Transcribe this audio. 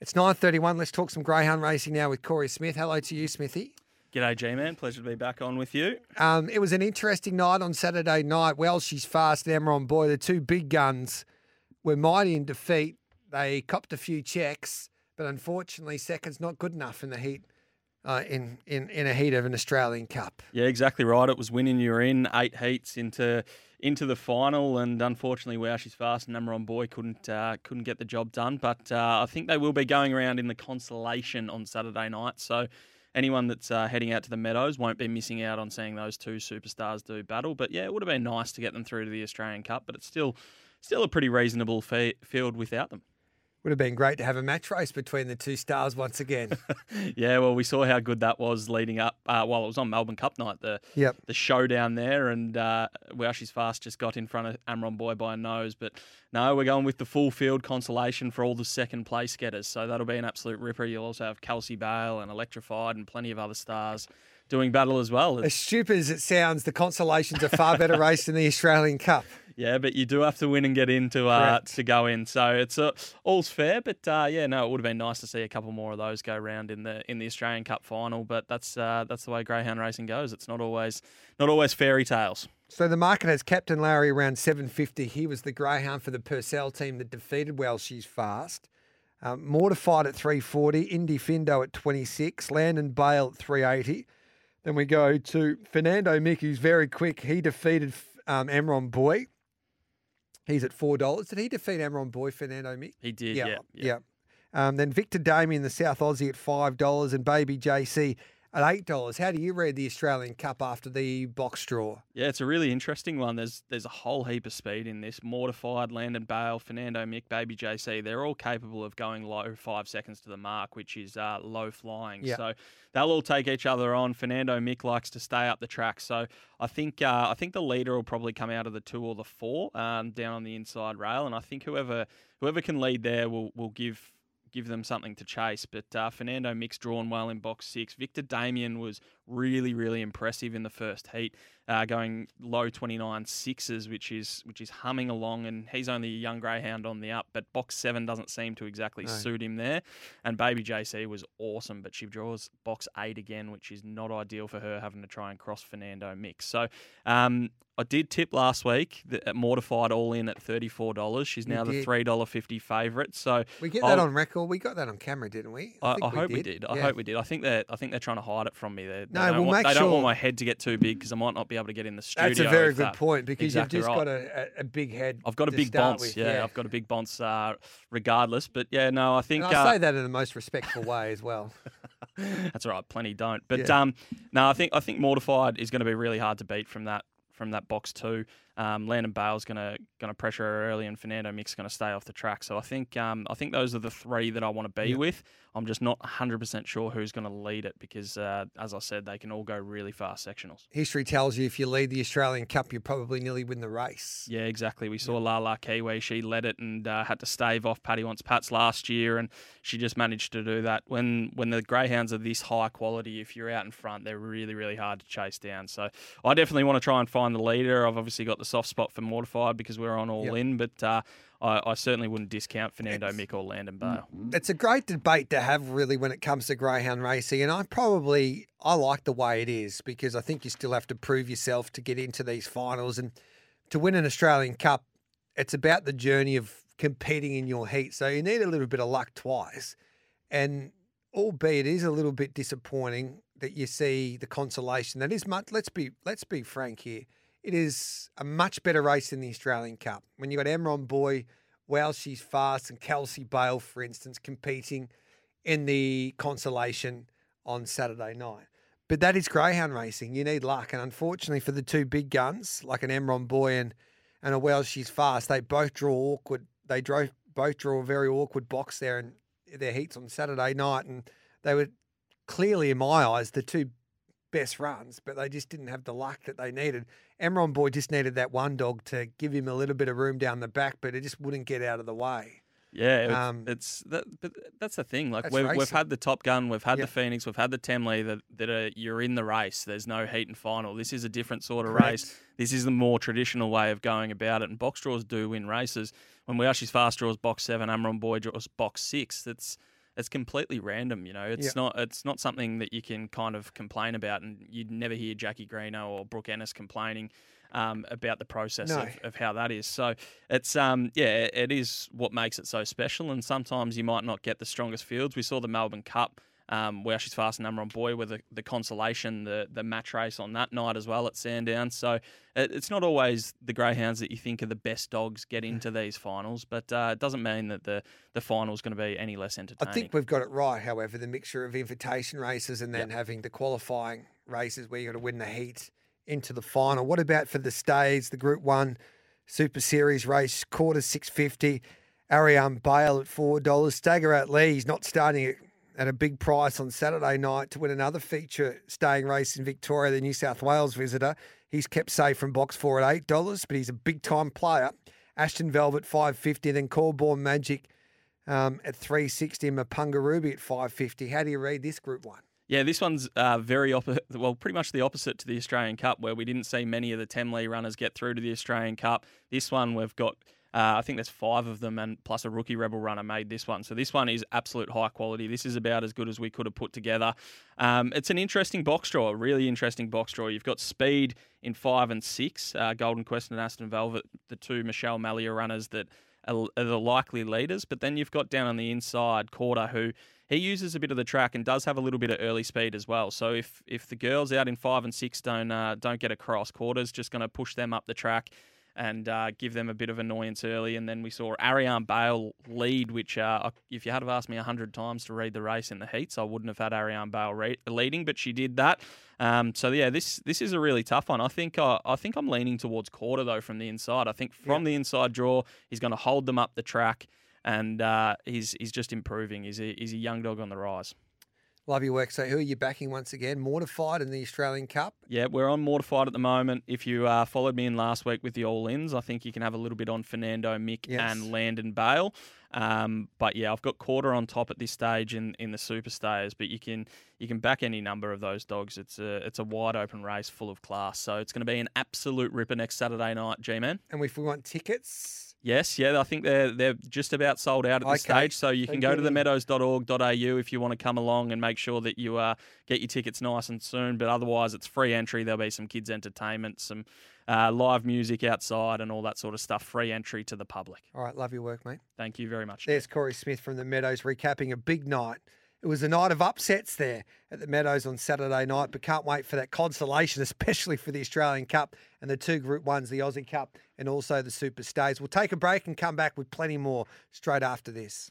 It's 9:31. Let's talk some greyhound racing now with Corey Smith. Hello to you, Smithy. G'day, G-Man. Pleasure to be back on with you. It was an interesting night on Saturday night. Welshies Fast and Amron Boy, the two big guns, were mighty in defeat. They copped a few checks, but unfortunately, second's not good enough in the heat. In a heat of an Australian Cup. Yeah, exactly right. It was winning you're in 8 heats into the final, and unfortunately, Welshies Fast and Amron Boy couldn't get the job done. But I think they will be going around in the consolation on Saturday night. So anyone that's heading out to the Meadows won't be missing out on seeing those two superstars do battle. But yeah, it would have been nice to get them through to the Australian Cup, but it's still a pretty reasonable field without them. Would have been great to have a match race between the two stars once again. Yeah, well, we saw how good that was leading up. While it was on Melbourne Cup night, the showdown there, and Welshies Fast just got in front of Amron Boy by a nose. But no, we're going with the full field consolation for all the second place getters. So that'll be an absolute ripper. You'll also have Kelsey Bale and Electrified and plenty of other stars doing battle as well. As stupid as it sounds, the consolations are far better race than the Australian Cup. Yeah, but you do have to win and get in to go in. So it's all's fair. But it would have been nice to see a couple more of those go round in the Australian Cup final. But that's the way greyhound racing goes. It's not always fairy tales. So the market has Captain Larry around $7.50. He was the greyhound for the Purcell team that defeated Welshies Fast. Mortified at $3.40, Indy Findo at $26, Landon Bale at $3.80. Then we go to Fernando Mick, who's very quick. He defeated Amron Boy. He's at $4. Did he defeat Amron Boy, Fernando Mick? He did, yeah. Then Victor Damien, the South Aussie, at $5, and Baby JC at $8. How do you read the Australian Cup after the box draw? Yeah, it's a really interesting one. There's a whole heap of speed in this. Mortified, Landon Bale, Fernando Mick, Baby JC, they're all capable of going low 5 seconds to the mark, which is low flying. Yeah. So they'll all take each other on. Fernando Mick likes to stay up the track. So I think the leader will probably come out of the 2 or the 4 down on the inside rail. And I think whoever can lead there will give them something to chase. But Fernando Mick's drawn well in box 6. Victor Damien was really, really impressive in the first heat, going low 29.6s, which is humming along, and he's only a young greyhound on the up, but box 7 doesn't seem to exactly suit him there. And Baby JC was awesome, but she draws box 8 again, which is not ideal for her, having to try and cross Fernando Mick. So I did tip last week that Mortified all in at $34. She's now the $3.50 favourite. So we get that on record. We got that on camera, didn't we? I hope we did. I hope we did. I think they're trying to hide it from me. They don't want my head to get too big, because I might not be able to get in the studio. That's a very good point, because you've just got a big head. I've got a big bounce. Yeah, I've got a big bounce regardless. But yeah, no, I think I say that in the most respectful way as well. That's all right. Plenty don't. But I think Mortified is going to be really hard to beat from that box 2. Landon Bale's going to pressure her early, and Fernando Mick's going to stay off the track. So I think those are the 3 that I want to be with. I'm just not 100% sure who's going to lead it, because, as I said, they can all go really fast sectionals. History tells you if you lead the Australian Cup, you probably nearly win the race. Yeah, exactly. We saw Lala Kiwi. She led it and had to stave off Paddy Wants Pats last year, and she just managed to do that. When the greyhounds are this high quality, if you're out in front, they're really, really hard to chase down. So I definitely want to try and find the leader. I've obviously got the soft spot for Mortified because we're on all in, but I certainly wouldn't discount Fernando Mick or Landon Bale. It's a great debate to have, really, when it comes to greyhound racing, and I like the way it is, because I think you still have to prove yourself to get into these finals, and to win an Australian Cup, it's about the journey of competing in your heat. So you need a little bit of luck twice, and albeit it is a little bit disappointing that you see the consolation that is much. Let's be frank here. It is a much better race than the Australian Cup. When you've got Amron Boy, Welshies Fast, and Kelsey Bale, for instance, competing in the consolation on Saturday night. But that is greyhound racing. You need luck. And unfortunately for the two big guns, like an Amron Boy and a Welshies Fast, they both draw very awkward box there. And their heats on Saturday night, and they were clearly, in my eyes, the two best runs, but they just didn't have the luck that they needed. Amron Boy just needed that one dog to give him a little bit of room down the back, but it just wouldn't get out of the way. Yeah, it's that, but that's the thing. Like we've had the Top Gun, we've had the Phoenix, we've had the Tem Lee that you're in the race. There's no heat and final. This is a different sort of race. This is the more traditional way of going about it. And box draws do win races. When Welshies Fast draws box 7, Amron Boy draws box 6. It's completely random, you know. It's not something that you can kind of complain about, and you'd never hear Jackie Greener or Brooke Ennis complaining about the process of how that is. So it's it is what makes it so special. And sometimes you might not get the strongest fields. We saw the Melbourne Cup, Welshies Fast and Amron Boy were the consolation, the match race on that night as well at Sandown. So it's not always the greyhounds that you think are the best dogs get into these finals, but it doesn't mean that the final's going to be any less entertaining. I think we've got it right, however, the mixture of invitation races and then having the qualifying races where you've got to win the heat into the final. What about for the stays, the Group 1 Super Series race, quarter 650, Ariane Bale at $4, Stagger Out Lee, he's not starting at a big price on Saturday night to win another feature staying race in Victoria, the New South Wales visitor. He's kept safe from box 4 at $8, but he's a big-time player. Aston Velvet, $5.50, then Corborn Magic at $3.60, and Mapunga Ruby at $5.50. How do you read this Group 1? Yeah, this one's pretty much the opposite to the Australian Cup, where we didn't see many of the Tem Lee runners get through to the Australian Cup. This one we've got... I think there's 5 of them, and plus a rookie rebel runner made this one. So this one is absolute high quality. This is about as good as we could have put together. It's an interesting box draw, a really interesting box draw. You've got speed in 5 and 6, Golden Quest and Aston Velvet, the two Michelle Mallia runners that are the likely leaders. But then you've got down on the inside Quarter, who he uses a bit of the track and does have a little bit of early speed as well. So if the girls out in 5 and 6 don't get across, Quarter's just going to push them up the track and give them a bit of annoyance early. And then we saw Ariane Bale lead, which if you had have asked me 100 times to read the race in the heats, I wouldn't have had Ariane Bale leading, but she did that. This is a really tough one. I think I'm leaning towards Quarter, though, from the inside. I think from the inside draw, he's going to hold them up the track, and he's just improving. He's a young dog on the rise. Love your work. So who are you backing once again? Mortified in the Australian Cup? Yeah, we're on Mortified at the moment. If you followed me in last week with the all-ins, I think you can have a little bit on Fernando Mick and Landon Bale. I've got Quarter on top at this stage in the Superstars, but you can back any number of those dogs. It's a wide open race full of class. So it's going to be an absolute ripper next Saturday night, G-Man. And if we want tickets... Yes, I think they're just about sold out at this stage, so you can go to the meadows.org.au if you want to come along and make sure that you get your tickets nice and soon, but otherwise it's free entry. There'll be some kids' entertainment, some live music outside and all that sort of stuff, free entry to the public. All right, love your work, mate. Thank you very much. There's Corey Smith from the Meadows recapping a big night. It was a night of upsets there at the Meadows on Saturday night, but can't wait for that consolation, especially for the Australian Cup and the two Group 1s, the Aussie Cup and also the Super Stays. We'll take a break and come back with plenty more straight after this.